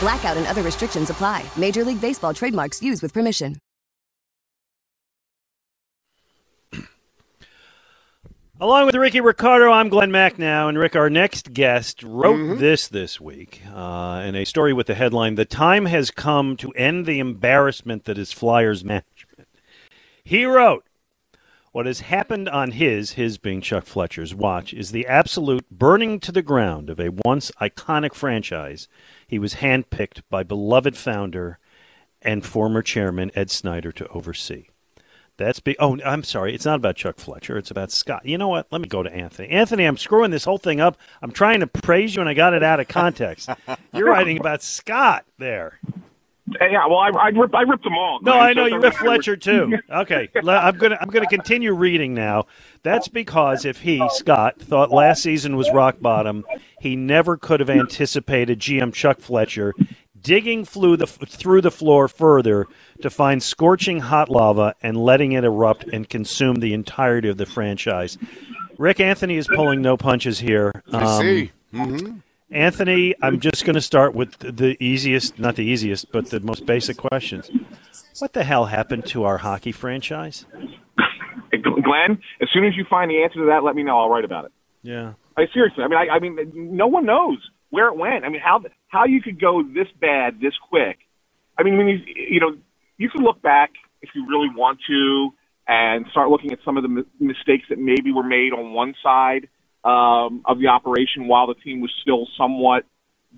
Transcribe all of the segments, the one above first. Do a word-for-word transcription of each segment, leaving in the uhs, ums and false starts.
Blackout and other restrictions apply. Major League Baseball trademarks used with permission. Along with Ricky Ricardo, I'm Glenn Macnow, and Rick, our next guest, wrote mm-hmm. this this week uh, in a story with the headline, "The Time Has Come to End the Embarrassment That Is Flyers Management." He wrote, "What has happened on his, his being Chuck Fletcher's, watch is the absolute burning to the ground of a once iconic franchise. He was handpicked by beloved founder and former chairman Ed Snyder to oversee." That's be- Oh, I'm sorry. It's not about Chuck Fletcher. It's about Scott. You know what? Let me go to Anthony. Anthony, I'm screwing this whole thing up. I'm trying to praise you, and I got it out of context. You're writing about Scott there. Yeah, well, I, I, rip, I ripped them all. No, right? I know so, you so ripped Fletcher, too. Okay, I'm going to I'm gonna continue reading now. That's because if he, Scott, thought last season was rock bottom, he never could have anticipated G M Chuck Fletcher digging flew the, through the floor further to find scorching hot lava and letting it erupt and consume the entirety of the franchise. Rick, Anthony is pulling no punches here. Um, I see. Mm-hmm. Anthony, I'm just going to start with the easiest, not the easiest, but the most basic questions. What the hell happened to our hockey franchise? Glenn, as soon as you find the answer to that, let me know. I'll write about it. Yeah. I seriously, I mean, I, I mean, no one knows where it went. I mean, how how you could go this bad this quick? I mean, when you you know, you can look back if you really want to and start looking at some of the m- mistakes that maybe were made on one side um, of the operation while the team was still somewhat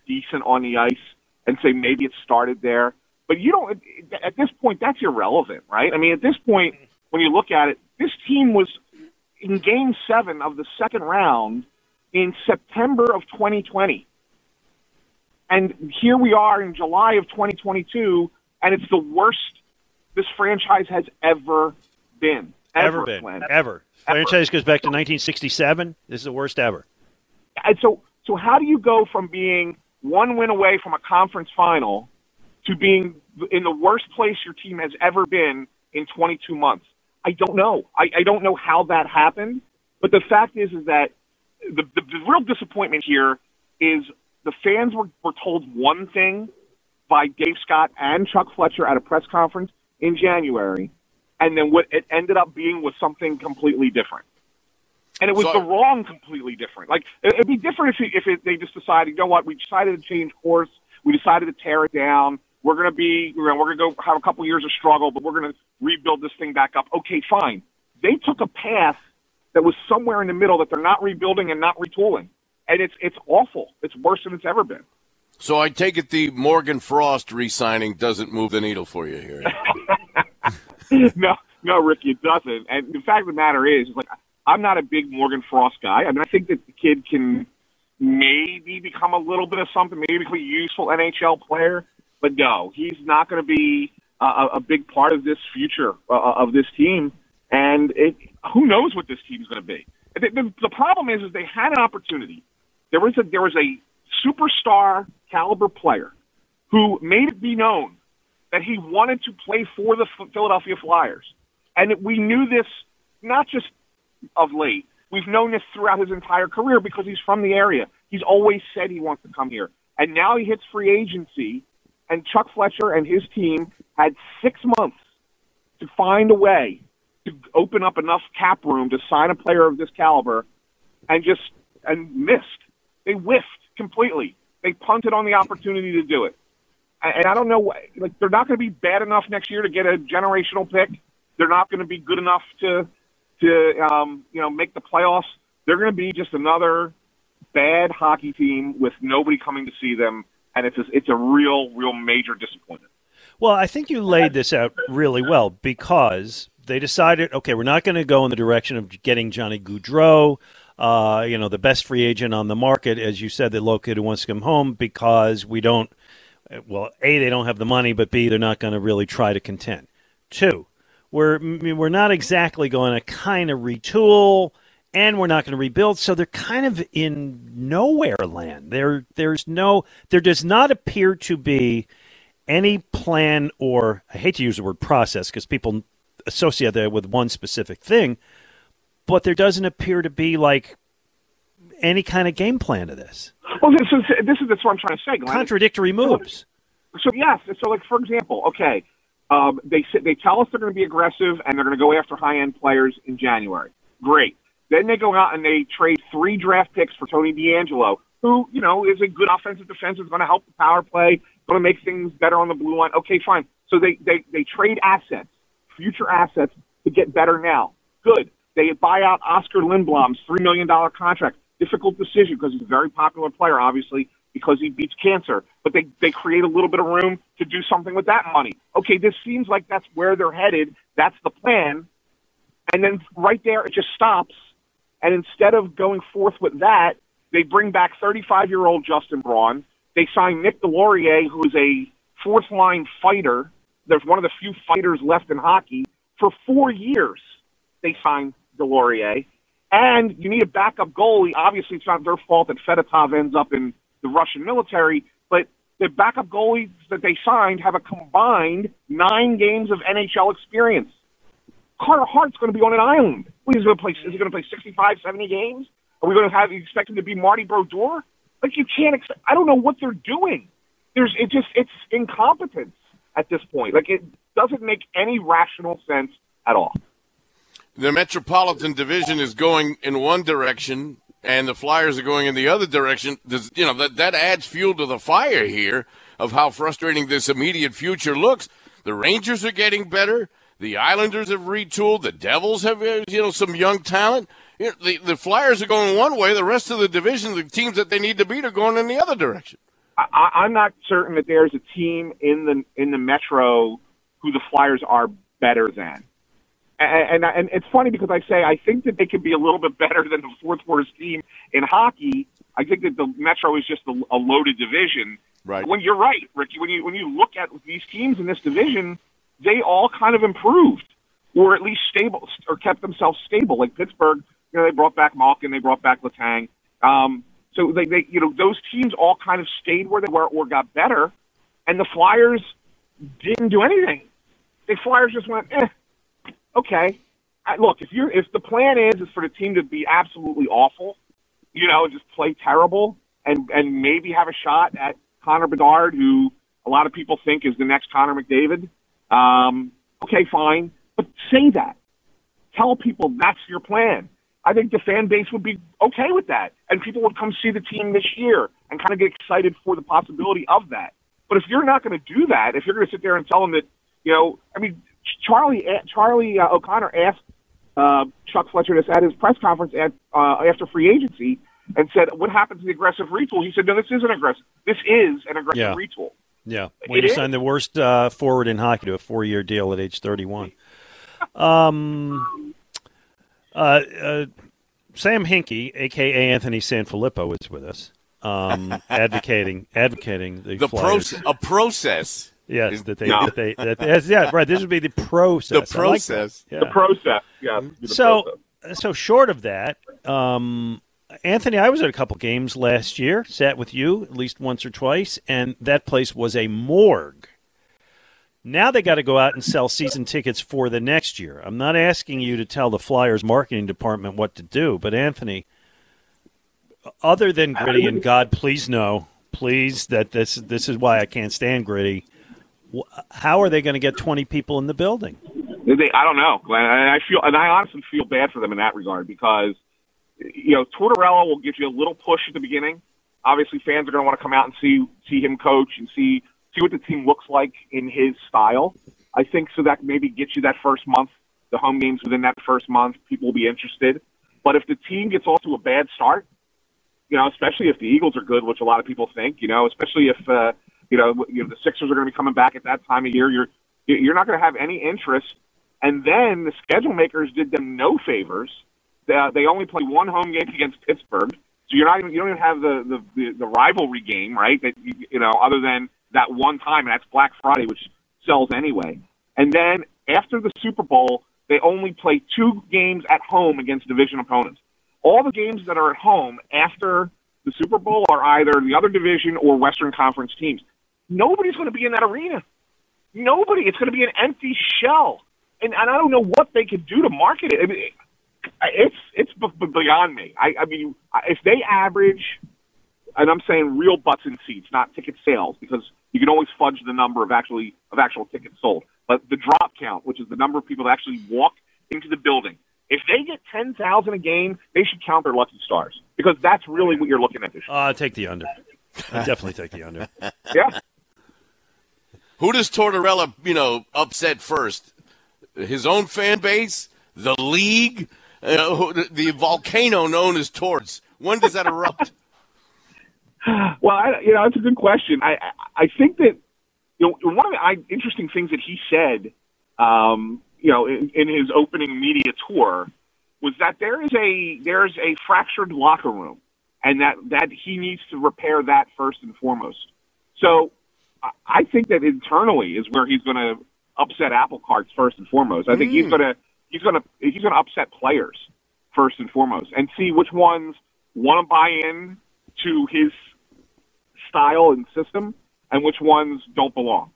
decent on the ice, and say maybe it started there. But you don't. At this point, that's irrelevant, right? I mean, at this point, when you look at it, this team was in Game Seven of the second round in September of twenty twenty. And here we are in July of twenty twenty-two, and it's the worst this franchise has ever been. Ever, ever been. Glenn. Ever. Franchise ever. Goes back to nineteen sixty-seven. This is the worst ever. And so, so how do you go from being one win away from a conference final to being in the worst place your team has ever been in twenty-two months? I don't know. I, I don't know how that happened. But the fact is, is that the, the, the real disappointment here is – the fans were, were told one thing by Dave Scott and Chuck Fletcher at a press conference in January, and then what it ended up being was something completely different. And it was so, the wrong completely different. Like, it would be different if, if it, they just decided, you know what, we decided to change course, we decided to tear it down, we're going to be, we're going to go have a couple years of struggle, but we're going to rebuild this thing back up. Okay, fine. They took a path that was somewhere in the middle that they're not rebuilding and not retooling. And it's it's awful. It's worse than it's ever been. So I take it the Morgan Frost re-signing doesn't move the needle for you here. no, no, Ricky, it doesn't. And the fact of the matter is, like, I'm not a big Morgan Frost guy. I mean, I think that the kid can maybe become a little bit of something, maybe become a useful N H L player. But no, he's not going to be a, a big part of this future uh, of this team. And it, who knows what this team's going to be? The, the, the problem is, is they had an opportunity. There was a there was a superstar caliber player who made it be known that he wanted to play for the Philadelphia Flyers, and we knew this not just of late. We've known this throughout his entire career because he's from the area. He's always said he wants to come here, and now he hits free agency, and Chuck Fletcher and his team had six months to find a way to open up enough cap room to sign a player of this caliber, and just and missed. They whiffed completely. They punted on the opportunity to do it. And I don't know, like, they're not going to be bad enough next year to get a generational pick. They're not going to be good enough to, to um, you know, make the playoffs. They're going to be just another bad hockey team with nobody coming to see them, and it's a, it's a real, real major disappointment. Well, I think you laid this out really well, because they decided, okay, we're not going to go in the direction of getting Johnny Goudreau, uh, you know, the best free agent on the market, as you said, the local kid who wants to come home, because we don't. Well, A, they don't have the money, but B, they're not going to really try to contend. Two, we're we're not exactly going to kind of retool, and we're not going to rebuild, so they're kind of in nowhere land. There, there's no, there does not appear to be any plan, or I hate to use the word process because people associate that with one specific thing, but there doesn't appear to be like any kind of game plan to this. Well, this is this is that's what I'm trying to say, Glenn. Contradictory moves. So, so yes, so like for example, okay, um, they they tell us they're going to be aggressive and they're going to go after high end players in January. Great. Then they go out and they trade three draft picks for Tony DeAngelo, who you know is a good offensive defensive, going to help the power play, going to make things better on the blue line. Okay, fine. So they they they trade assets, future assets, to get better now. Good. They buy out Oscar Lindblom's three million dollar contract. Difficult decision because he's a very popular player, obviously, because he beats cancer. But they, they create a little bit of room to do something with that money. Okay, this seems like that's where they're headed. That's the plan. And then right there, it just stops. And instead of going forth with that, they bring back thirty-five-year-old Justin Braun. They sign Nick Deslauriers, who is a fourth-line fighter. There's one of the few fighters left in hockey. For four years, they signed Deslauriers. And you need a backup goalie. Obviously, it's not their fault that Fedotov ends up in the Russian military, but the backup goalies that they signed have a combined nine games of N H L experience. Carter Hart's going to be on an island. What, he's going to play, is he going to play sixty-five, seventy games? Are we going to have, you expect him to be Marty Brodeur? Like, you can't expect, I don't know what they're doing. There's, it just, it's incompetence at this point. Like, it doesn't make any rational sense at all. The Metropolitan Division is going in one direction, and the Flyers are going in the other direction. There's, you know, that, that adds fuel to the fire here of how frustrating this immediate future looks. The Rangers are getting better. The Islanders have retooled. The Devils have, you know, some young talent. You know, the, the Flyers are going one way. The rest of the division, the teams that they need to beat, are going in the other direction. I, I'm not certain that there's a team in the in the Metro who the Flyers are better than. And, and, and it's funny because I say I think that they could be a little bit better than the fourth worst team in hockey. I think that the Metro is just a, a loaded division. Right. When you're right, Ricky, when you when you look at these teams in this division, they all kind of improved or at least stable or kept themselves stable. Like Pittsburgh, you know, they brought back Malkin, they brought back Letang. Um, so they, they, you know, those teams all kind of stayed where they were or got better, and the Flyers didn't do anything. The Flyers just went, eh. Okay, look, if you're if the plan is, is for the team to be absolutely awful, you know, just play terrible and, and maybe have a shot at Connor Bedard, who a lot of people think is the next Connor McDavid, um, okay, fine. But say that. Tell people that's your plan. I think the fan base would be okay with that, and people would come see the team this year and kind of get excited for the possibility of that. But if you're not going to do that, if you're going to sit there and tell them that, you know, I mean, Charlie Charlie uh, O'Connor asked uh, Chuck Fletcher this at his press conference at, uh, after free agency and said, what happened to the aggressive retool? He said, no, this isn't aggressive. This is an aggressive yeah. retool. Yeah. When it you is. Signed the worst uh, forward in hockey to a four-year deal at age thirty-one. Um, uh, uh, Sam Hinkie, a k a. Anthony Sanfilippo, is with us, um, advocating advocating the, the Flyers. Pro- a process. Yes, that they, no. that they, that they, yeah, right. This would be the process. The process, like yeah. the process, yeah. The so, process. so short of that, um, Anthony, I was at a couple games last year. Sat with you at least once or twice, and that place was a morgue. Now they got to go out and sell season tickets for the next year. I'm not asking you to tell the Flyers marketing department what to do, but Anthony, other than Gritty and God, please no, please that this this is why I can't stand Gritty. How are they going to get twenty people in the building? They, I don't know, Glenn. I feel, and I honestly feel bad for them in that regard because, you know, Tortorella will give you a little push at the beginning. Obviously, fans are going to want to come out and see see him coach and see see what the team looks like in his style. I think so that maybe gets you that first month, the home games within that first month, people will be interested. But if the team gets off to a bad start, you know, especially if the Eagles are good, which a lot of people think, you know, especially if, uh, you know, you know, the Sixers are going to be coming back at that time of year, you're you're not going to have any interest. And then the schedule makers did them no favors. They, uh, they only play one home game against Pittsburgh, so you're not even, you don't even have the, the, the rivalry game, right? That you, you know, other than that one time, and that's Black Friday, which sells anyway. And then after the Super Bowl, they only play two games at home against division opponents. All the games that are at home after the Super Bowl are either the other division or Western Conference teams. Nobody's going to be in that arena. Nobody. It's going to be an empty shell. And, and I don't know what they could do to market it. I mean, it's it's b- b- beyond me. I, I mean, if they average, and I'm saying real butts in seats, not ticket sales, because you can always fudge the number of actually of actual tickets sold. But the drop count, which is the number of people that actually walk into the building, if they get ten thousand a game, they should count their lucky stars, because that's really what you're looking at this year. Uh, take the under. I'll definitely take the under. Yeah. Who does Tortorella, you know, upset first? His own fan base? The league? Uh, the volcano known as Torts? When does that erupt? Well, I, you know, it's a good question. I I think that, you know, one of the I, interesting things that he said, um, you know, in, in his opening media tour, was that there is a there's a fractured locker room, and that, that he needs to repair that first and foremost. So I, I think that internally is where he's going to upset apple carts first and foremost. I think mm. he's going to he's going to he's going to upset players first and foremost, and see which ones want to buy in to his style and system, and which ones don't belong,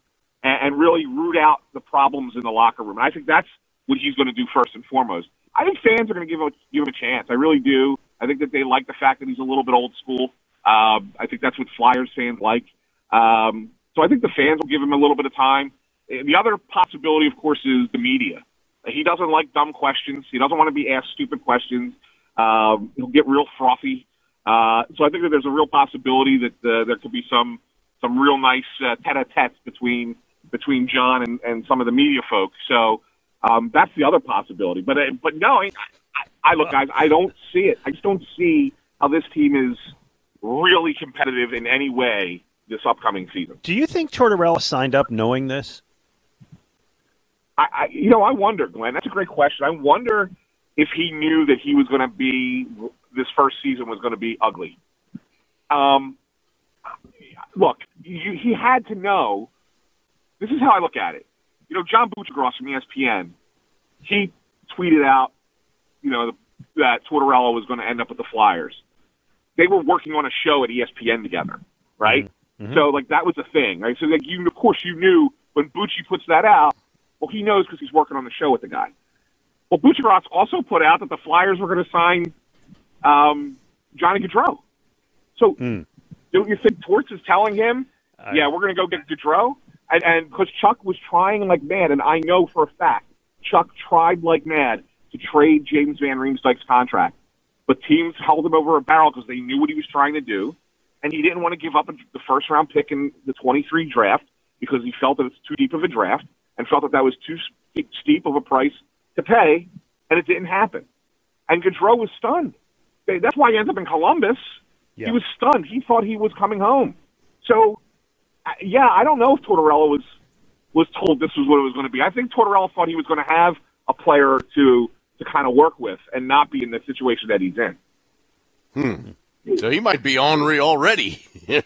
and, and really root out the problems in the locker room. And I think that's what he's going to do first and foremost. I think fans are going to give him, give him a chance. I really do. I think that they like the fact that he's a little bit old school. Um, I think that's what Flyers fans like. Um, so I think the fans will give him a little bit of time. The other possibility, of course, is the media. He doesn't like dumb questions. He doesn't want to be asked stupid questions. Um, he'll get real frothy. Uh, so I think that there's a real possibility that uh, there could be some some real nice uh, tête-à-tête between between John and, and some of the media folks. So um, that's the other possibility. But uh, but no, I, I, I look, guys, I don't see it. I just don't see how this team is really competitive in any way this upcoming season. Do you think Tortorella signed up knowing this? I, I you know I wonder, Glenn. That's a great question. I wonder if he knew that he was going to be. This first season was going to be ugly. Um, look, you, he had to know. This is how I look at it. You know, John Buccigross from E S P N, he tweeted out, you know, that Tortorella was going to end up with the Flyers. They were working on a show at E S P N together, right? Mm-hmm. So, like, that was a thing, right? So, like, you, of course, you knew when Bucci puts that out, well, he knows because he's working on the show with the guy. Well, Buccigross also put out that the Flyers were going to sign Um, Johnny Goudreau. So mm. don't you think Torts is telling him, I... yeah, we're going to go get Goudreau? And because Chuck was trying like mad, and I know for a fact Chuck tried like mad to trade James Van Riemsdyk's contract, but teams held him over a barrel because they knew what he was trying to do, and he didn't want to give up a, the first-round pick in the twenty-three draft because he felt that it's too deep of a draft and felt that that was too st- steep of a price to pay, and it didn't happen. And Goudreau was stunned. That's why he ends up in Columbus. Yeah. He was stunned. He thought he was coming home. So, yeah, I don't know if Tortorella was was told this was what it was going to be. I think Tortorella thought he was going to have a player or two to kind of work with and not be in the situation that he's in. Hmm. So he might be Henry already. yeah,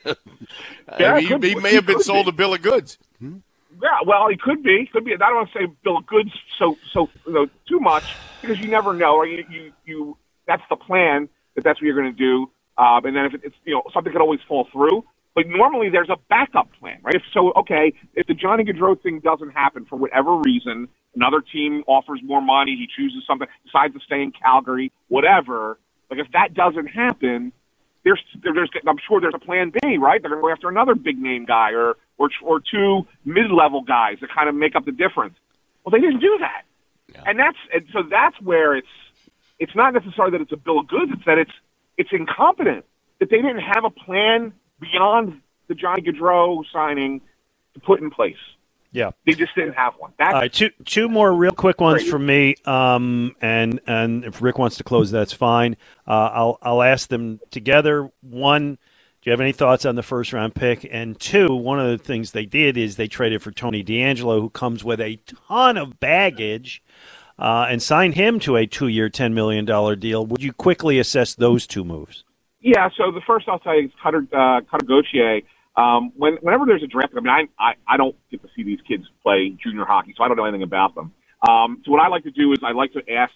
I mean, he, he may he have been sold be. a bill of goods. Hmm? Yeah, well, he could be. Could be. I don't want to say bill of goods so so you know, too much, because you never know. Or you you. you That's the plan, that that's what you're going to do. Um, and then if it's, you know, something could always fall through. But normally there's a backup plan, right? If so, okay, if the Johnny Gaudreau thing doesn't happen for whatever reason, another team offers more money, he chooses something, decides to stay in Calgary, whatever. Like, if that doesn't happen, there's, there's, I'm sure there's a plan B, right? They're going to go after another big-name guy or, or, or two mid-level guys that kind of make up the difference. Well, they didn't do that. Yeah. And that's and so that's where it's, It's not necessarily that it's a bill of goods. It's that it's it's incompetent, that they didn't have a plan beyond the Johnny Gaudreau signing put in place. Yeah, they just didn't have one. That's All right, two two more real quick ones from me, um, and and if Rick wants to close, that's fine. Uh, I'll I'll ask them together. One, do you have any thoughts on the first round pick? And two, one of the things they did is they traded for Tony DeAngelo, who comes with a ton of baggage, uh, and signed him to a two year, ten million dollar deal. Would you quickly assess those two moves? Yeah. So the first I'll tell you is Cutter uh, Cutter Gauthier. Um, when, whenever there's a draft, I mean, I, I, I don't get to see these kids play junior hockey, so I don't know anything about them. Um, so what I like to do is I like to ask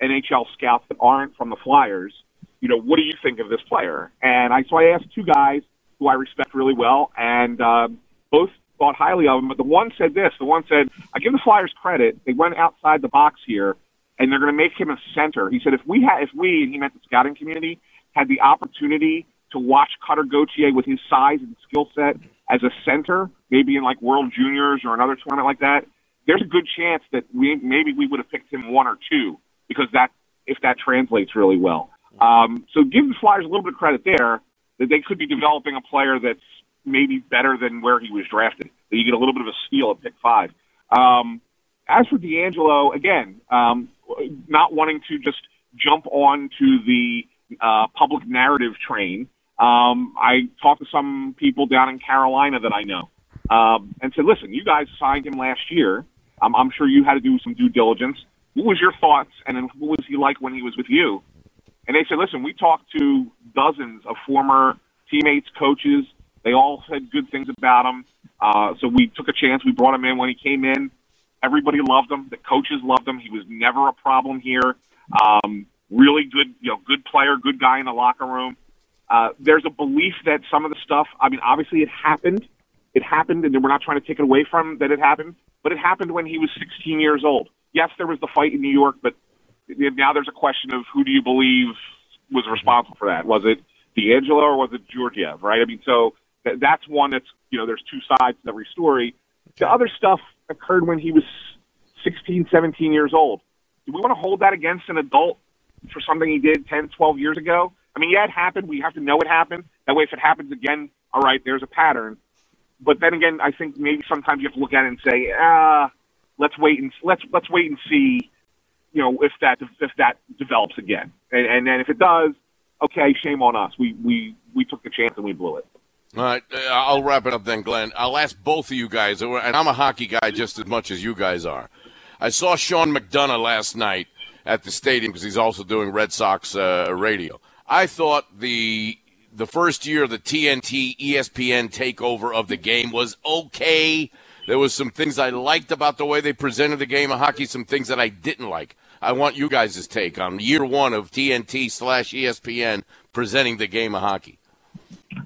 N H L scouts that aren't from the Flyers, you know, what do you think of this player? And I so I asked two guys who I respect really well, and uh, both thought highly of him. But the one said this. The one said, I give the Flyers credit. They went outside the box here, and they're going to make him a center. He said, if we, had, if we, and he meant the scouting community, had the opportunity to watch Cutter Gauthier with his size and skill set as a center, maybe in like World Juniors or another tournament like that, there's a good chance that we maybe we would have picked him one or two because that if that translates really well. Um, so give the Flyers a little bit of credit there that they could be developing a player that's maybe better than where he was drafted. That you get a little bit of a steal at pick five. Um, as for DeAngelo, again, um, not wanting to just jump on to the uh, public narrative train. Um, I talked to some people down in Carolina that I know um, and said, listen, you guys signed him last year. Um, I'm sure you had to do some due diligence. What was your thoughts, and then what was he like when he was with you? And they said, listen, we talked to dozens of former teammates, coaches. They all said good things about him. Uh, so we took a chance. We brought him in when he came in. Everybody loved him. The coaches loved him. He was never a problem here. Um, really good, you know, good player, good guy in the locker room. Uh, there's a belief that some of the stuff, I mean, obviously it happened. It happened, and we're not trying to take it away from that it happened, but it happened when he was sixteen years old. Yes, there was the fight in New York, but now there's a question of who do you believe was responsible for that? Was it DeAngelo or was it Georgiev, right? I mean, so th- that's one that's, you know, there's two sides to every story. The other stuff occurred when he was sixteen, seventeen years old. Do we want to hold that against an adult for something he did ten, twelve years ago? I mean, yeah, it happened. We have to know it happened. That way, if it happens again, all right, there's a pattern. But then again, I think maybe sometimes you have to look at it and say, ah, uh, let's wait and let's let's wait and see, you know, if that if that develops again. And, and then if it does, okay, shame on us. We we we took the chance and we blew it. All right, I'll wrap it up then, Glenn. I'll ask both of you guys, and I'm a hockey guy just as much as you guys are. I saw Sean McDonough last night at the stadium because he's also doing Red Sox uh, radio. I thought the the first year of the T N T E S P N takeover of the game was okay. There was some things I liked about the way they presented the game of hockey, some things that I didn't like. I want you guys' take on year one of T N T slash E S P N presenting the game of hockey.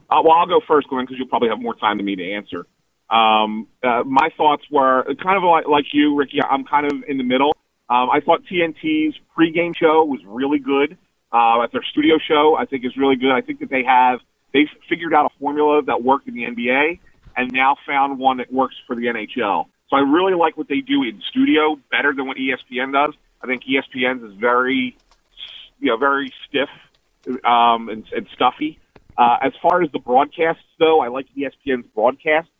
Uh, well, I'll go first, Glenn, because you'll probably have more time than me to answer. Um, uh, my thoughts were kind of like, like you, Ricky. I'm kind of in the middle. Um, I thought T N T's pregame show was really good. Uh, at their studio show, I think is really good. I think that they have, they've figured out a formula that worked in the N B A and now found one that works for the N H L. So I really like what they do in studio better than what E S P N does. I think E S P N's is very, you know, very stiff, um, and, and stuffy. Uh, as far as the broadcasts though, I like E S P N's broadcasts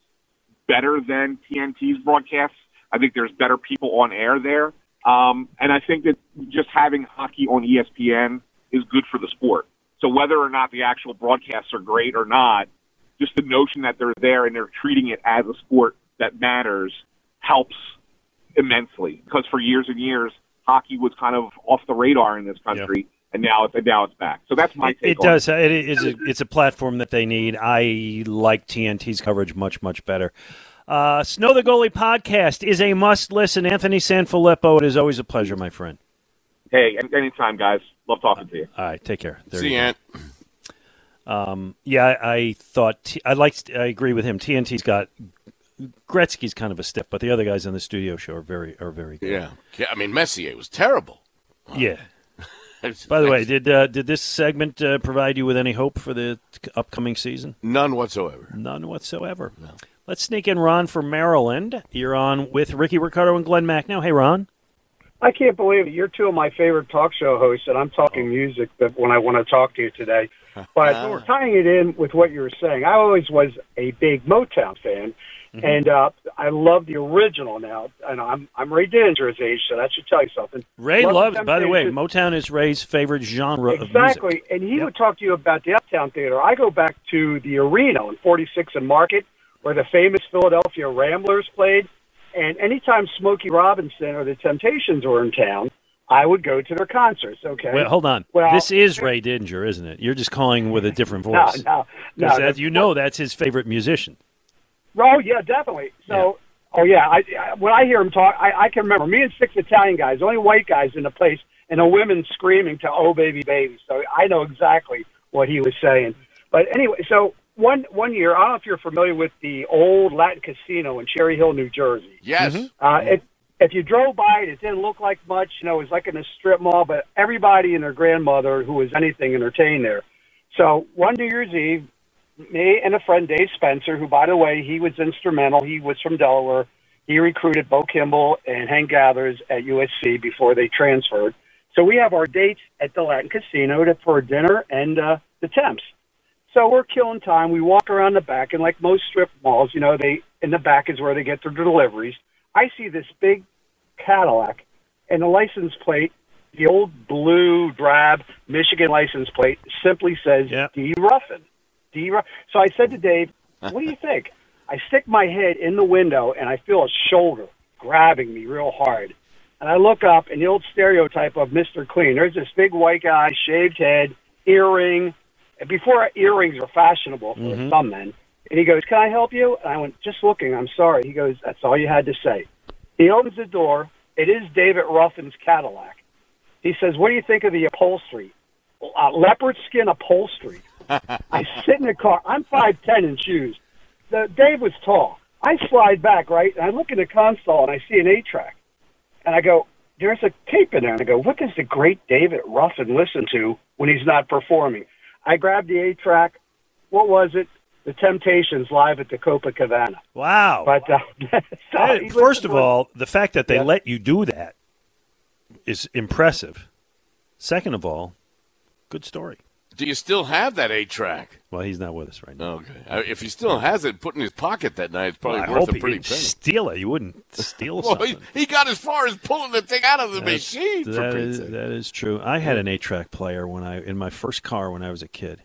better than T N T's broadcasts. I think there's better people on air there. Um, and I think that just having hockey on E S P N is good for the sport. So whether or not the actual broadcasts are great or not, just the notion that they're there and they're treating it as a sport that matters helps immensely. Because for years and years, hockey was kind of off the radar in this country, yep. and now it's and now it's back. So that's my take. It on does. It is. A, it's a platform that they need. I like T N T's coverage much much better. Uh, Snow the Goalie podcast is a must listen. Anthony Sanfilippo, it is always a pleasure, my friend. Hey, anytime, guys. Love talking to you. All right, take care. There See you, Ant. Um, yeah, I thought t- I liked. I agree with him. T N T's got Gretzky's kind of a stiff, but the other guys on the studio show are very are very good. Yeah, yeah. I mean, Messier was terrible. Wow. Yeah. By the way, did uh, did this segment uh, provide you with any hope for the upcoming season? None whatsoever. None whatsoever. No. Let's sneak in Ron from Maryland. You're on with Ricky Ricardo and Glenn Macnow. Hey, Ron. I can't believe it. You're two of my favorite talk show hosts, and I'm talking music when I want to talk to you today. But we're tying it in with what you were saying. I always was a big Motown fan, Mm-hmm. And uh, I love the original now, and I'm I'm Ray Didinger's age, so that should tell you something. Ray love loves, the by the way, Motown is Ray's favorite genre exactly. of music. Exactly, and he yep. would talk to you about the Uptown Theater. I go back to the arena on forty-sixth and Market, where the famous Philadelphia Ramblers played, and anytime Smokey Robinson or the Temptations were in town, I would go to their concerts. Okay. Well, hold on. Well, this is Ray Didinger, isn't it? You're just calling with a different voice. No, no, no. That, you know that's his favorite musician. Oh, yeah, definitely. So, yeah. oh, yeah, I, I, when I hear him talk, I, I can remember me and six Italian guys, only white guys in the place, and the women screaming to, oh, baby, baby. So I know exactly what he was saying. But anyway, so one one year, I don't know if you're familiar with the old Latin Casino in Cherry Hill, New Jersey. Yes. Mm-hmm. Uh, it, if you drove by it, it didn't look like much. You know, it was like in a strip mall, but everybody and their grandmother who was anything entertained there. So one New Year's Eve, me and a friend, Dave Spencer, who, by the way, he was instrumental. He was from Delaware. He recruited Bo Kimble and Hank Gathers at U S C before they transferred. So we have our dates at the Latin Casino to, for dinner and uh, the Temps. So we're killing time. We walk around the back, and like most strip malls, you know, they in the back is where they get their deliveries. I see this big Cadillac and the license plate, the old blue drab Michigan license plate, simply says yep. D. Ruffin. D. Ruffin. So I said to Dave, what do you think? I stick my head in the window, and I feel a shoulder grabbing me real hard. And I look up, and the old stereotype of Mister Clean, there's this big white guy, shaved head, earring. And before earrings were fashionable for mm-hmm. some men. And he goes, can I help you? And I went, just looking, I'm sorry. He goes, that's all you had to say. He opens the door. It is David Ruffin's Cadillac. He says, what do you think of the upholstery? Uh, leopard skin upholstery. I sit in the car. I'm five ten in shoes. The, Dave was tall. I slide back, right? And I look in the console, and I see an eight-track. And I go, there's a tape in there. And I go, what does the great David Ruffin listen to when he's not performing? I grabbed the eight-track. What was it? The Temptations live at the Copacabana. Wow. But uh, so first of all, the fact that they yeah. let you do that is impressive. Second of all, good story. Do you still have that eight-track? Well, he's not with us right now. Okay. If he still has it, put in his pocket that night, it's probably well, worth a pretty penny. I hope he didn't steal it. You wouldn't steal well, something. He, he got as far as pulling the thing out of the That's, machine. For that, is, that is true. I had an eight-track player when I in my first car when I was a kid.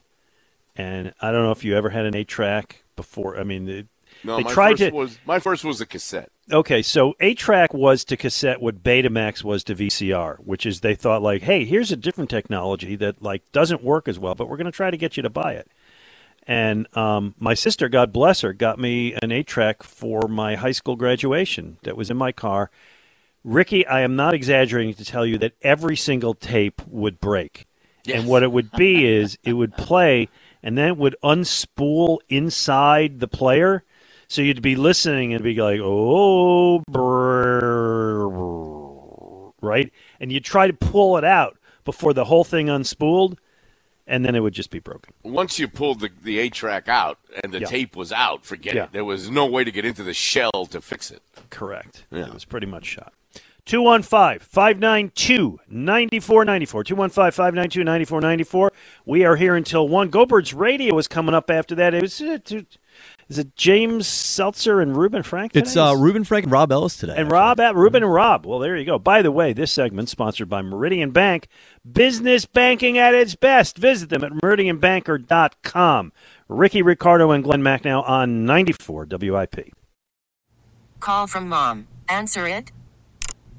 And I don't know if you ever had an eight-track before. I mean, they, no, they my tried first to. Was, my first was a cassette. Okay, so eight-track was to cassette what Betamax was to V C R, which is they thought like, hey, here's a different technology that like doesn't work as well, but we're going to try to get you to buy it. And um, my sister, God bless her, got me an eight-track for my high school graduation that was in my car. Ricky, I am not exaggerating to tell you that every single tape would break. Yes. And what it would be is it would play – and then it would unspool inside the player. So you'd be listening and be like, oh, brrr, right? And you'd try to pull it out before the whole thing unspooled, and then it would just be broken. Once you pulled the, the eight-track out and the yeah. tape was out, forget yeah. it. There was no way to get into the shell to fix it. Correct. Yeah. It was pretty much shot. two one five, five nine two, nine four nine four. two one five, five nine two, nine four nine four. We are here until one. Go Birds Radio is coming up after that. It was, is it James Seltzer and Ruben Frank today? It's uh, Ruben Frank and Rob Ellis today. And actually. Rob, at, Ruben and Rob. Well, there you go. By the way, this segment is sponsored by Meridian Bank. Business banking at its best. Visit them at meridian banker dot com. Ricky Ricardo and Glenn Macnow on ninety-four W I P. Call from mom. Answer it.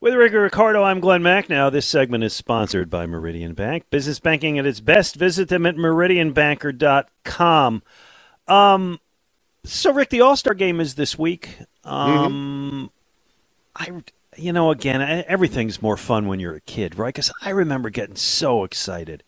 With Ricky Ricardo, I'm Glenn Macnow. This segment is sponsored by Meridian Bank. Business banking at its best. Visit them at meridian banker dot com. Um, so, Rick, the All-Star Game is this week. Um, mm-hmm. I, you know, again, I, everything's more fun when you're a kid, right? Because I remember getting so excited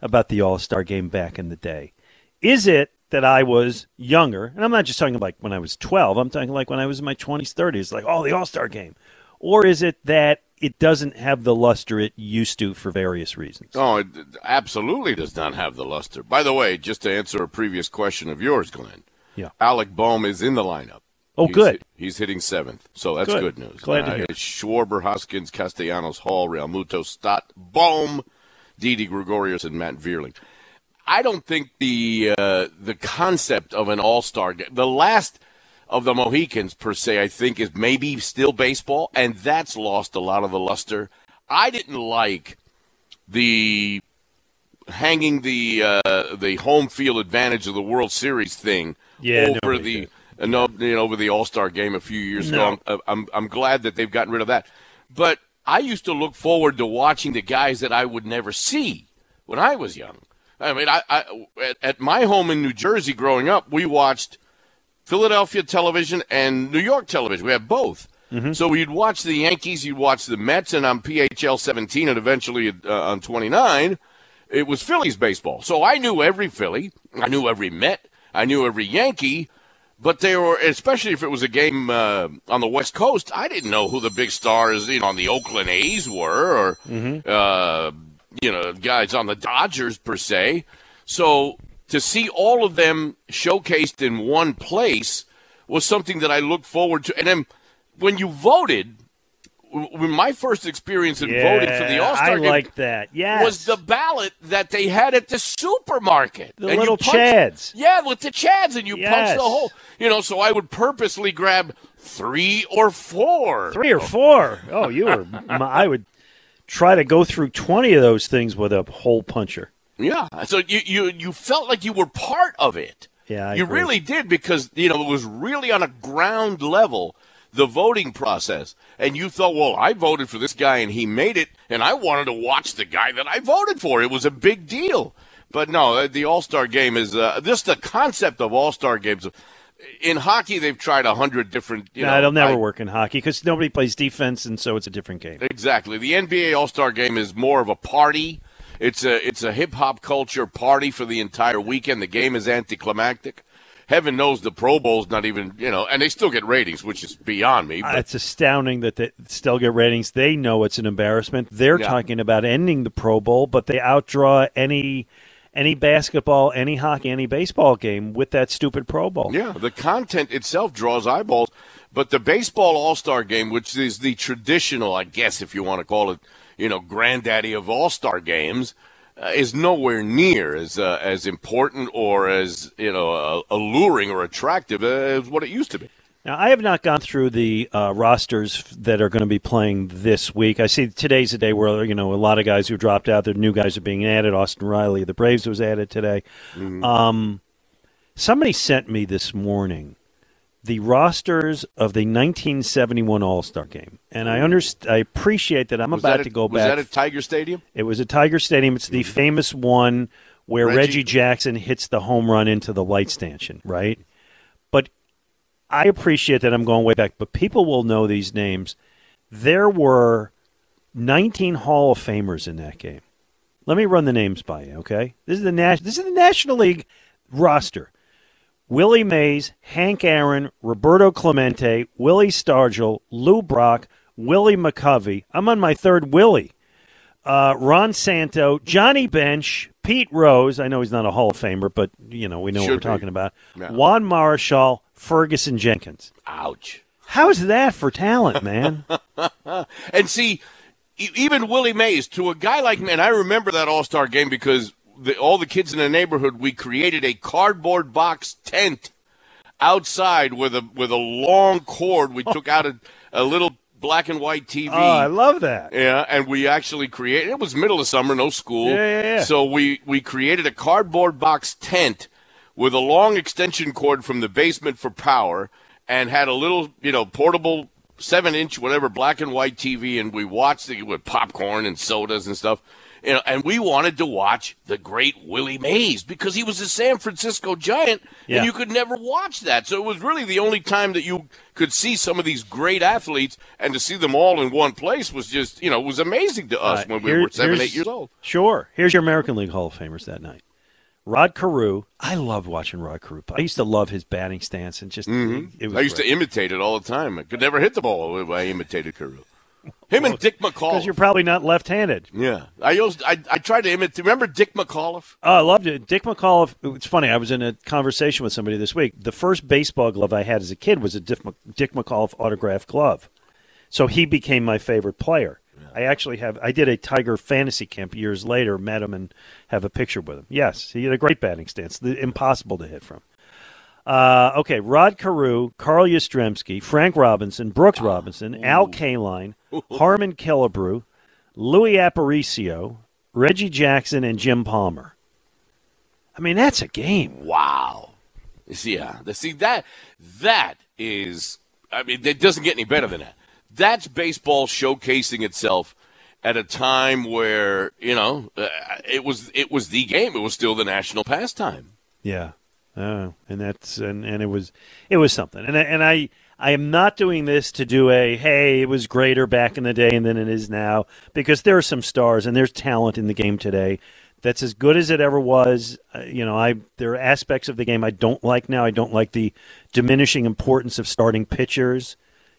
about the All-Star Game back in the day. Is it that I was younger? And I'm not just talking like when I was twelve. I'm talking like when I was in my twenties, thirties. Like, oh, the All-Star Game. Or is it that it doesn't have the luster it used to for various reasons? Oh, it absolutely does not have the luster. By the way, just to answer a previous question of yours, Glenn, yeah, Alec Bohm is in the lineup. Oh, he's good. Hit, he's hitting seventh, so that's good, good news. Glad uh, to hear. It's Schwarber, Hoskins, Castellanos, Hall, Realmuto, Stott, Bohm, Didi Gregorius, and Matt Vierling. I don't think the uh, the concept of an all-star game, the last – of the Mohicans, per se, I think is maybe still baseball, and that's lost a lot of the luster. I didn't like the hanging the uh, the home field advantage of the World Series thing yeah, over the uh, no, you know, over the All-Star Game a few years no. ago. I'm, I'm I'm glad that they've gotten rid of that. But I used to look forward to watching the guys that I would never see when I was young. I mean, I, I at, at my home in New Jersey growing up, we watched Philadelphia television and New York television. We have both. Mm-hmm. So you'd watch the Yankees, you'd watch the Mets, and on P H L seventeen and eventually uh, on twenty-nine, it was Phillies baseball. So I knew every Philly. I knew every Met. I knew every Yankee. But they were, especially if it was a game uh, on the West Coast, I didn't know who the big stars you know, on the Oakland A's were or, mm-hmm. uh, you know, guys on the Dodgers per se. So to see all of them showcased in one place was something that I looked forward to. And then when you voted, when my first experience in yeah, voting for the All-Star I Game like that. Yes. was the ballot that they had at the supermarket. The and little you punched, Chads. Yeah, with the Chads, and you yes. punched the hole. You know, so I would purposely grab three or four. Three or four. Oh, you were – I would try to go through twenty of those things with a hole puncher. Yeah, so you, you you felt like you were part of it. Yeah, I you agree. really did because you know it was really on a ground level the voting process, and you thought, well, I voted for this guy and he made it, and I wanted to watch the guy that I voted for. It was a big deal, but no, the All-Star Game is uh, just the concept of All-Star Games. In hockey, they've tried a hundred different. You no, know, it'll never I, work in hockey because nobody plays defense, and so it's a different game. Exactly, the N B A All-Star Game is more of a party. It's a it's a hip-hop culture party for the entire weekend. The game is anticlimactic. heaven knows the Pro Bowl's not even, you know, and they still get ratings, which is beyond me. But. Uh, it's astounding that they still get ratings. They know it's an embarrassment. They're yeah. talking about ending the Pro Bowl, but they outdraw any any basketball, any hockey, any baseball game with that stupid Pro Bowl. Yeah, the content itself draws eyeballs, but the baseball All-Star game, which is the traditional, I guess if you want to call it, you know, granddaddy of All-Star games, Uh, is nowhere near as uh, as important or as, you know, uh, alluring or attractive as what it used to be. Now, I have not gone through the uh, rosters that are going to be playing this week. I see today's a day where, you know, a lot of guys who dropped out, their new guys are being added. Austin Riley, the Braves, was added today. Mm-hmm. Um, somebody sent me this morning the rosters of the nineteen seventy-one All-Star Game. And I underst- I appreciate that I'm was about that a, to go was back. Was that at Tiger Stadium? It was at Tiger Stadium. It's the mm-hmm. famous one where Reggie. Reggie Jackson hits the home run into the light stanchion, right? But I appreciate that I'm going way back. But people will know these names. There were nineteen Hall of Famers in that game. Let me run the names by you, okay? This is the Nas- This is the National League roster. Willie Mays, Hank Aaron, Roberto Clemente, Willie Stargell, Lou Brock, Willie McCovey. I'm on my third Willie. Uh, Ron Santo, Johnny Bench, Pete Rose. I know he's not a Hall of Famer, but, you know, we know Should what we're be. talking about. No. Juan Marichal, Ferguson Jenkins. Ouch. How's that for talent, man? And see, even Willie Mays, to a guy like me, and I remember that All-Star game because The, all the kids in the neighborhood, we created a cardboard box tent outside with a with a long cord. We took out a, a little black and white T V. Oh, I love that. Yeah, and we actually created, it was middle of summer, no school. Yeah, yeah, yeah. So we, we created a cardboard box tent with a long extension cord from the basement for power and had a little, you know, portable seven-inch, whatever, black and white T V, and we watched it with popcorn and sodas and stuff. You know, and we wanted to watch the great Willie Mays because he was a San Francisco Giant, yeah. and you could never watch that. So it was really the only time that you could see some of these great athletes, and to see them all in one place was just, you know, it was amazing to us uh, when here, we were seven, eight years old. Sure. Here's your American League Hall of Famers that night. Rod Carew. I loved watching Rod Carew. I used to love his batting stance. and just mm-hmm. it was I used great. to imitate it all the time. I could never hit the ball if I imitated Carew. Him and Dick McAuliffe. Because you're probably not left-handed. Yeah. I used, I, I tried to imitate. Remember Dick McAuliffe? Oh, I loved it. Dick McAuliffe. It's funny. I was in a conversation with somebody this week. The first baseball glove I had as a kid was a Dick McAuliffe autographed glove. So he became my favorite player. Yeah. I actually have – I did a Tiger fantasy camp years later, met him, and have a picture with him. Yes, he had a great batting stance. The, impossible to hit from. Uh, okay, Rod Carew, Carl Yastrzemski, Frank Robinson, Brooks Robinson, oh. Al Kaline, Harmon Killebrew, Louis Aparicio, Reggie Jackson, and Jim Palmer. I mean, that's a game. Wow. Yeah. See, that, that is, I mean, it doesn't get any better than that. That's baseball showcasing itself at a time where, you know, uh, it was it was the game. It was still the national pastime. Yeah. Uh, and that's and, and it was it was something. And I, and I I am not doing this to do a hey it was greater back in the day and than it is now, because there are some stars and there's talent in the game today that's as good as it ever was. Uh, you know, I there are aspects of the game I don't like now. I don't like the diminishing importance of starting pitchers.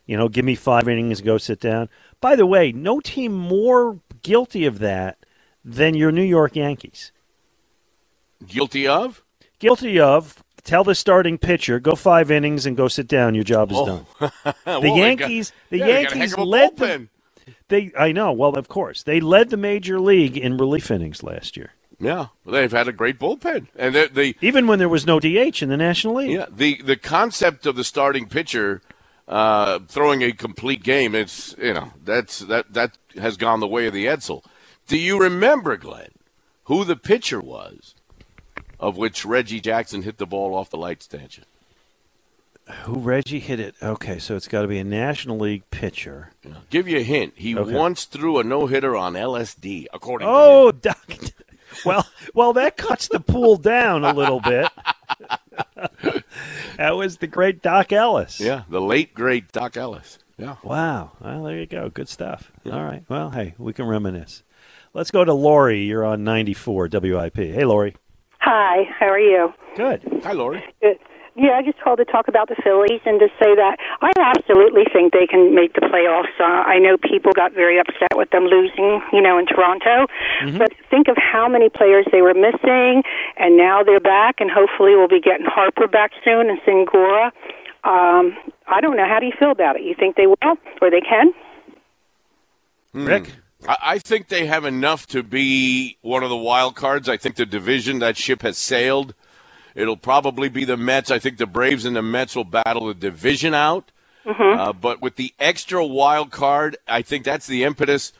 You know, give me five innings, go sit down. By the way, no team more guilty of that than your New York Yankees. Guilty of? Guilty of, tell the starting pitcher, go five innings and go sit down. Your job is oh. done. The well, Yankees, got, the yeah, Yankees led the, They, I know. Well, of course, they led the major league in relief innings last year. Yeah, they've had a great bullpen, and they, they even when there was no D H in the National League. Yeah, the the concept of the starting pitcher uh, throwing a complete game. It's you know that's that that has gone the way of the Edsel. Do you remember, Glenn, who the pitcher was of which Reggie Jackson hit the ball off the light stanchion? Who Reggie hit it? Okay, so it's got to be a National League pitcher. Yeah. Give you a hint. He okay. once threw a no-hitter on L S D, according oh, to him. Oh, well, well, that cuts the pool down a little bit. That was the great Doc Ellis. Yeah, the late, great Doc Ellis. Yeah. Wow. Well, there you go. Good stuff. Yeah. All right. Well, hey, we can reminisce. Let's go to Lori. You're on ninety-four W I P. Hey, Lori. Hi, how are you? Good. Hi, Lori. Good. Yeah, I just called to talk about the Phillies and to say that I absolutely think they can make the playoffs. Uh, I know people got very upset with them losing, you know, in Toronto. Mm-hmm. But think of how many players they were missing, and now they're back, and hopefully we'll be getting Harper back soon and Segura. Um, I don't know. How do you feel about it? You think they will, or they can? Mm. Rick? I think they have enough to be one of the wild cards. I think the division, that ship has sailed. It'll probably be the Mets. I think the Braves and the Mets will battle the division out. Mm-hmm. Uh, but with the extra wild card, I think that's the impetus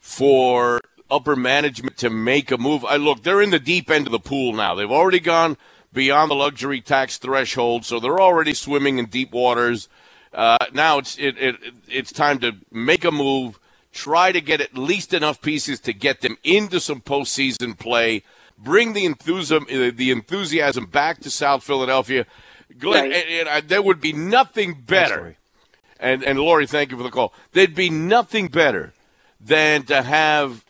for upper management to make a move. I look, they're in the deep end of the pool now. They've already gone beyond the luxury tax threshold, so they're already swimming in deep waters. Uh, now it's it, it it's time to make a move, try to get at least enough pieces to get them into some postseason play. Bring the enthusiasm, the enthusiasm back to South Philadelphia. Glenn, right. and, and I, there would be nothing better. And and Lori, thank you for the call. There'd be nothing better than to have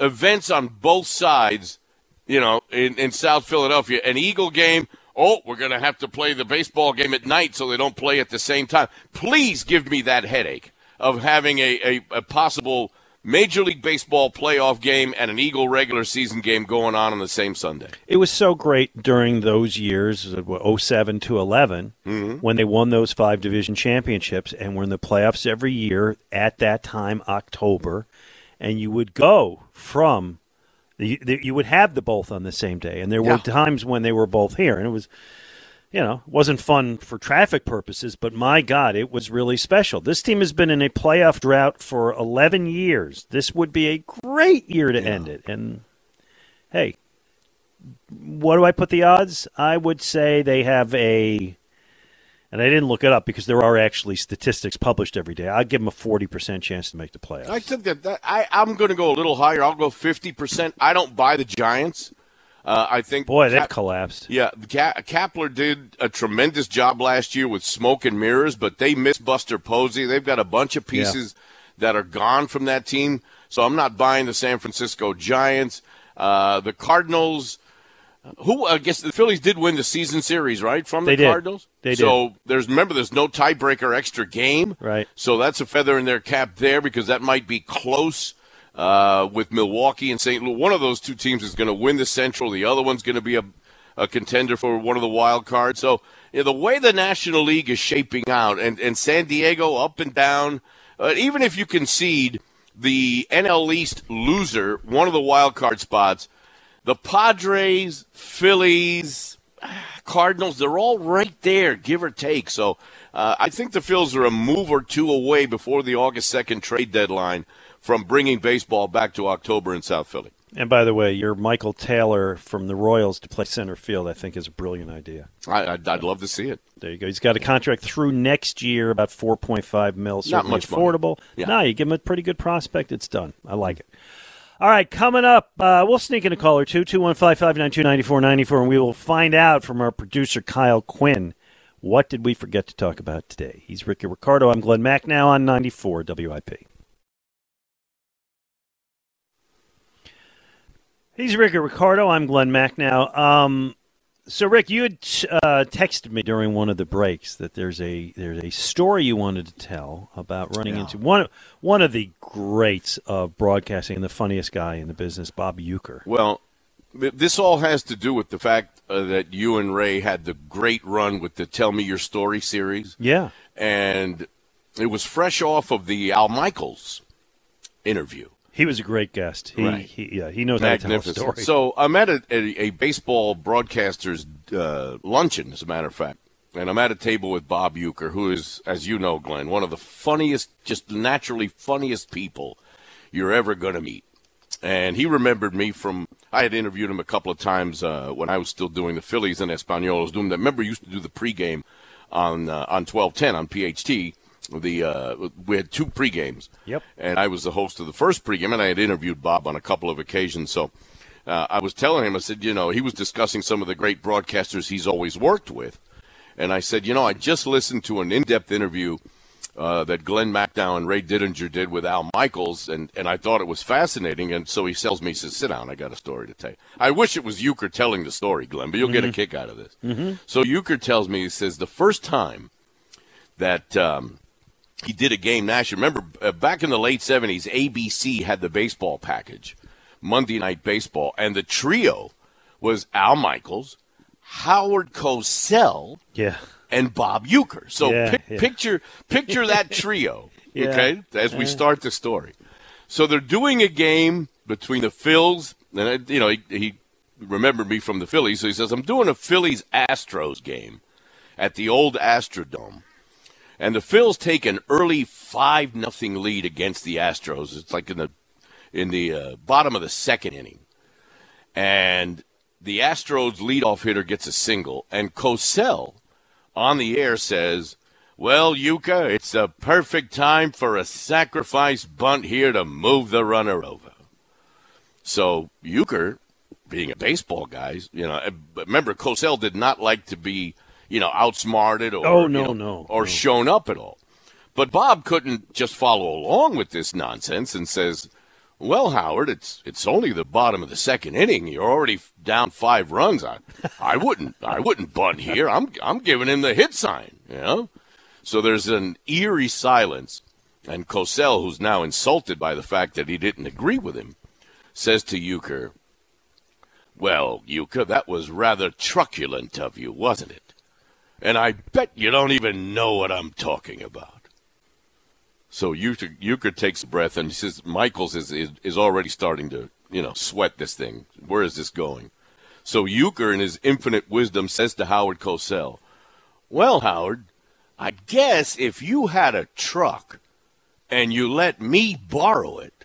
events on both sides, you know, in, in South Philadelphia. An Eagle game, oh, we're going to have to play the baseball game at night so they don't play at the same time. Please give me that headache of having a, a, a possible Major League Baseball playoff game and an Eagle regular season game going on on the same Sunday. It was so great during those years, oh seven to eleven, mm-hmm. when they won those five division championships and were in the playoffs every year at that time, October. And you would go from the, the, you would have the both on the same day. And there were yeah. times when they were both here. And it was, you know, wasn't fun for traffic purposes, but my God, it was really special. This team has been in a playoff drought for eleven years. This would be a great year to yeah. end it. And, hey, what do I put the odds? I would say they have a, and I didn't look it up because there are actually statistics published every day. I'd give them a forty percent chance to make the playoffs. I think that, that I, I'm going to go a little higher. I'll go fifty percent. I don't buy the Giants. Uh, I think boy, that Cap- collapsed. Yeah, Ka- Kapler did a tremendous job last year with smoke and mirrors, but they missed Buster Posey. They've got a bunch of pieces yeah. that are gone from that team, so I'm not buying the San Francisco Giants. Uh, the Cardinals, who I guess the Phillies did win the season series, right, from they the did. Cardinals? They did. So there's remember, there's no tiebreaker extra game. Right. So that's a feather in their cap there because that might be close. Uh, with Milwaukee and Saint Louis, one of those two teams is going to win the Central. The other one's going to be a, a contender for one of the wild cards. So you know, the way the National League is shaping out, and, and San Diego up and down, uh, even if you concede the N L East loser, one of the wild card spots, the Padres, Phillies, Cardinals, they're all right there, give or take. So uh, I think the Phils are a move or two away before the August second trade deadline from bringing baseball back to October in South Philly. And by the way, your Michael Taylor from the Royals to play center field, I think, is a brilliant idea. I, I'd, I'd love to see it. There you go. He's got a contract through next year, about four point five mil. Not much affordable. Yeah. No, you give him a pretty good prospect. It's done. I like it. All right, coming up, uh, we'll sneak in a call or two, two one five, five nine two, nine four nine four, and we will find out from our producer, Kyle Quinn, what did we forget to talk about today. He's Ricky Ricardo. I'm Glenn Macnow on ninety-four W I P. He's Ricky Ricardo. I'm Glenn Macnow. Um, so, Rick, you had uh, texted me during one of the breaks that there's a there's a story you wanted to tell about running yeah. into one one of the greats of broadcasting and the funniest guy in the business, Bob Uecker. Well, this all has to do with the fact uh, that you and Ray had the great run with the Tell Me Your Story series. Yeah. And it was fresh off of the Al Michaels interview. He was a great guest. He, right. he, yeah, he knows how to tell a story. So I'm at a, a, a baseball broadcaster's uh, luncheon, as a matter of fact, and I'm at a table with Bob Uecker, who is, as you know, Glenn, one of the funniest, just naturally funniest people you're ever going to meet. And he remembered me from – I had interviewed him a couple of times uh, when I was still doing the Phillies and Españoles. Doing that. Remember, he used to do the pregame on uh, on twelve ten on P H T. The uh, we had two pregames, yep. and I was the host of the first pregame, and I had interviewed Bob on a couple of occasions. So uh, I was telling him, I said, you know, he was discussing some of the great broadcasters he's always worked with, and I said, you know, I just listened to an in-depth interview uh, that Glenn Macnow and Ray Didinger did with Al Michaels, and, and I thought it was fascinating. And so he tells me, he says, sit down, I got a story to tell you. I wish it was Euchre telling the story, Glenn, but you'll mm-hmm. get a kick out of this. Mm-hmm. So Euchre tells me, he says, the first time that um, he did a game national, remember, uh, back in the late seventies, A B C had the baseball package, Monday Night Baseball, and the trio was Al Michaels, Howard Cosell, yeah, and Bob Uecker. So yeah, pic- yeah. picture picture that trio, yeah. okay, as we start the story. So they're doing a game between the Phils, and, you know, he, he remembered me from the Phillies, so he says, I'm doing a Phillies-Astros game at the old Astrodome. And the Phils take an early five nothing lead against the Astros. It's like in the in the uh, bottom of the second inning. And the Astros leadoff hitter gets a single, and Cosell on the air says, well, Yuka, it's a perfect time for a sacrifice bunt here to move the runner over. So Yuka, being a baseball guy, you know, remember, Cosell did not like to be, you know, outsmarted or oh, no, you know, no, or no. shown up at all. But Bob couldn't just follow along with this nonsense and says, well, Howard, it's it's only the bottom of the second inning. You're already down five runs. I, I wouldn't, I wouldn't bunt here. I'm, I'm giving him the hit sign. You know, so there's an eerie silence, and Cosell, who's now insulted by the fact that he didn't agree with him, says to Euchre, "Well, Euchre, that was rather truculent of you, wasn't it? And I bet you don't even know what I'm talking about." So Euchre takes a breath, and he says, Michaels is, is is already starting to, you know, sweat this thing. Where is this going? So Euchre, in his infinite wisdom, says to Howard Cosell, well, Howard, I guess if you had a truck and you let me borrow it,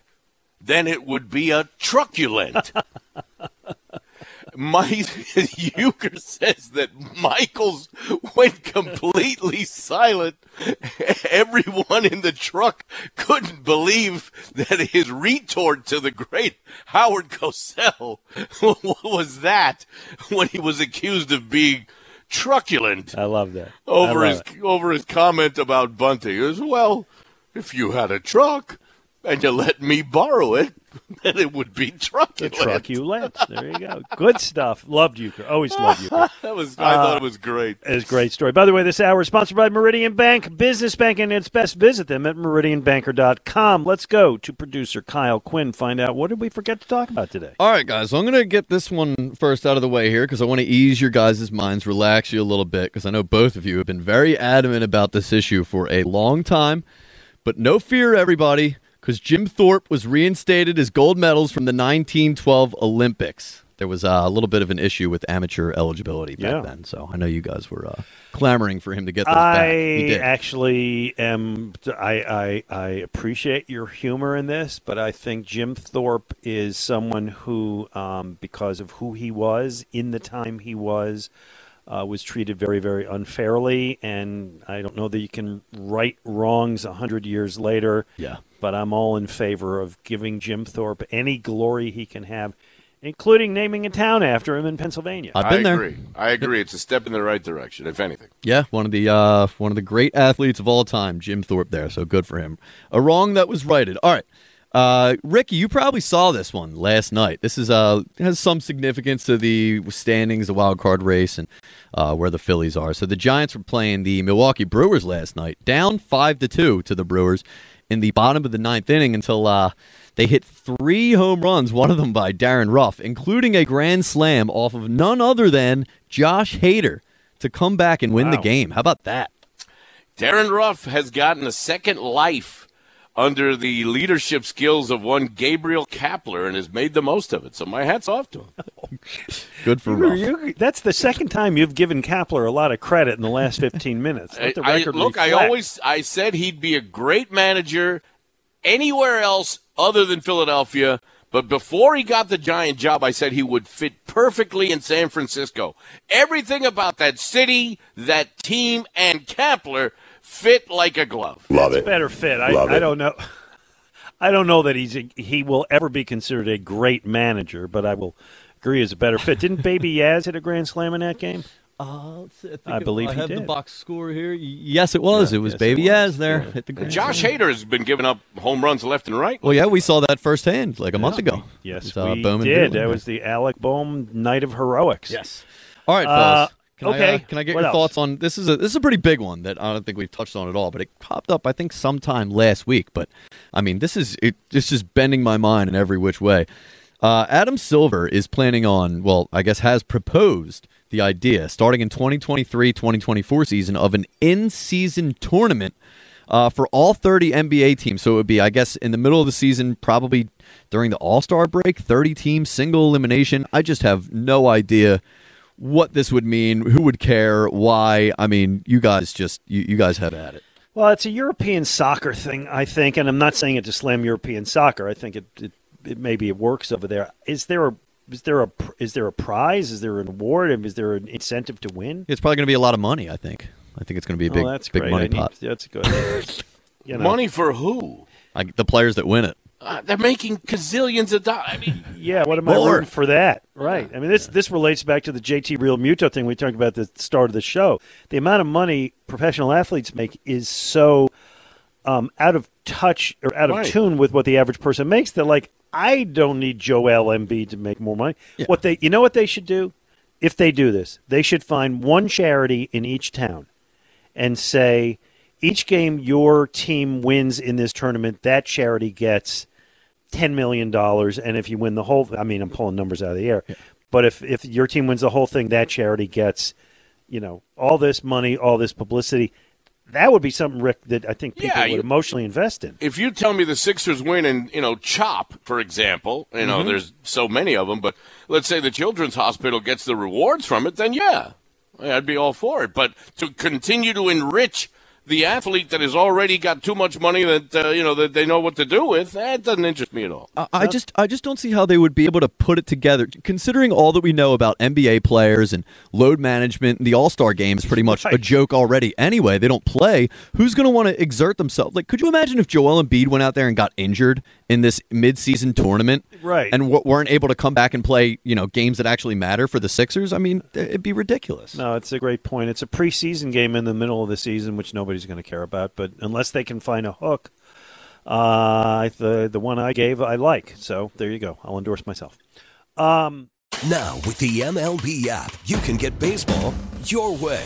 then it would be a truculent. My Euchre says that Michaels went completely silent. Everyone in the truck couldn't believe that his retort to the great Howard Cosell was that when he was accused of being truculent. I love that. Over love his it. over his comment about bunting. It was, well, if you had a truck and you let me borrow it, then it would be truculent. The truculent. There you go. Good stuff. Loved Euchre. Always loved Euchre. That was. I uh, thought it was great. It was a great story. By the way, this hour is sponsored by Meridian Bank. Business banking and its best. Visit them at meridian banker dot com. Let's go to producer Kyle Quinn. Find out what did we forget to talk about today. All right, guys. So I'm going to get this one first out of the way here because I want to ease your guys' minds, relax you a little bit, because I know both of you have been very adamant about this issue for a long time. But no fear, everybody, because Jim Thorpe was reinstated as gold medals from the nineteen twelve Olympics. There was uh, a little bit of an issue with amateur eligibility back yeah. then, so I know you guys were uh, clamoring for him to get those I back. He did. Actually am, I, I, I appreciate your humor in this, but I think Jim Thorpe is someone who, um, because of who he was in the time he was, Uh, was treated very, very unfairly, and I don't know that you can right wrongs one hundred years later. Yeah. But I'm all in favor of giving Jim Thorpe any glory he can have, including naming a town after him in Pennsylvania. I've been I there. Agree. I agree. It's a step in the right direction, if anything. Yeah, one of the uh, one of the great athletes of all time, Jim Thorpe there, so good for him. A wrong that was righted. All right. Uh, Ricky, you probably saw this one last night. This is uh has some significance to the standings, the wild card race, and uh, where the Phillies are. So the Giants were playing the Milwaukee Brewers last night, down five to two to the Brewers in the bottom of the ninth inning until uh they hit three home runs, one of them by Darren Ruff, including a grand slam off of none other than Josh Hader to come back and win wow. the game. How about that? Darren Ruff has gotten a second life under the leadership skills of one Gabriel Kapler, and has made the most of it. So my hat's off to him. Good for Ruff. You, that's the second time you've given Kapler a lot of credit in the last fifteen minutes. Let the record I, look, reflect. I always I said he'd be a great manager anywhere else other than Philadelphia. But before he got the Giant job, I said he would fit perfectly in San Francisco. Everything about that city, that team, and Kapler fit like a glove. Love it. It's better fit. I, I don't know. I don't know that he's a, he will ever be considered a great manager, but I will agree he's a better fit. Didn't Baby Yaz hit a grand slam in that game? Uh, I, I believe it, he I have did. The box score here. Yes, it was. Yeah, it was yes, Baby Yaz there. Yeah. Hit the Josh Hader has been giving up home runs left and right. Well, yeah, we saw that firsthand like a yeah. month ago. We, yes, we, we Bohm did. That was the Alec Bohm night of heroics. Yes. All right, uh, fellas. Can okay. I, uh, can I get what your else? thoughts on this? Is a this is a pretty big one that I don't think we've touched on at all, but it popped up I think sometime last week. But I mean, this is it. It's just bending my mind in every which way. Uh, Adam Silver is planning on, well, I guess has proposed the idea, starting in twenty twenty-three twenty twenty-four season, of an in-season tournament uh, for all thirty N B A teams. So it would be, I guess, in the middle of the season, probably during the All-Star break, thirty-team single elimination. I just have no idea what this would mean, who would care, why. I mean, you guys just, you, you guys have at it. Well, it's a European soccer thing, I think, and I'm not saying it to slam European soccer. I think it, it It maybe it works over there. Is there a is there a is there a prize? Is there an award? Is there an incentive to win? It's probably going to be a lot of money. I think. I think it's going to be a big oh, that's big great. money I pot. Need, that's good. you know. Money for who? I, the players that win it. Uh, they're making gazillions of dollars. I mean, yeah. What am more. I rooting for that? Right. I mean, this yeah. this relates back to the J T Real Muto thing we talked about at the start of the show. The amount of money professional athletes make is so um, out of touch or out right. of tune with what the average person makes that like. I don't need Joel Embiid to make more money. Yeah. What they, you know what they should do? If they do this, they should find one charity in each town and say, each game your team wins in this tournament, that charity gets ten million dollars. And if you win the whole – I mean, I'm pulling numbers out of the air. Yeah. But if, if your team wins the whole thing, that charity gets, you know, all this money, all this publicity – that would be something, Rick, that I think people yeah, would emotionally invest in. If you tell me the Sixers win and, you know, CHOP, for example, you know, mm-hmm. there's so many of them, but let's say the Children's Hospital gets the rewards from it, then yeah, I'd be all for it. But to continue to enrich the athlete that has already got too much money that, uh, you know, that they know what to do with, that doesn't interest me at all. Uh, I just I just don't see how they would be able to put it together. Considering all that we know about N B A players and load management, the All-Star game is pretty much right. a joke already anyway. They don't play. Who's going to want to exert themselves? Like, could you imagine if Joel Embiid went out there and got injured in this midseason tournament right. and w- weren't able to come back and play, you know, games that actually matter for the Sixers? I mean, it'd be ridiculous. No, it's a great point. It's a preseason game in the middle of the season, which nobody going to care about, but unless they can find a hook, uh, the the one I gave I like. So there you go. I'll endorse myself. Um, now with the M L B app, you can get baseball your way.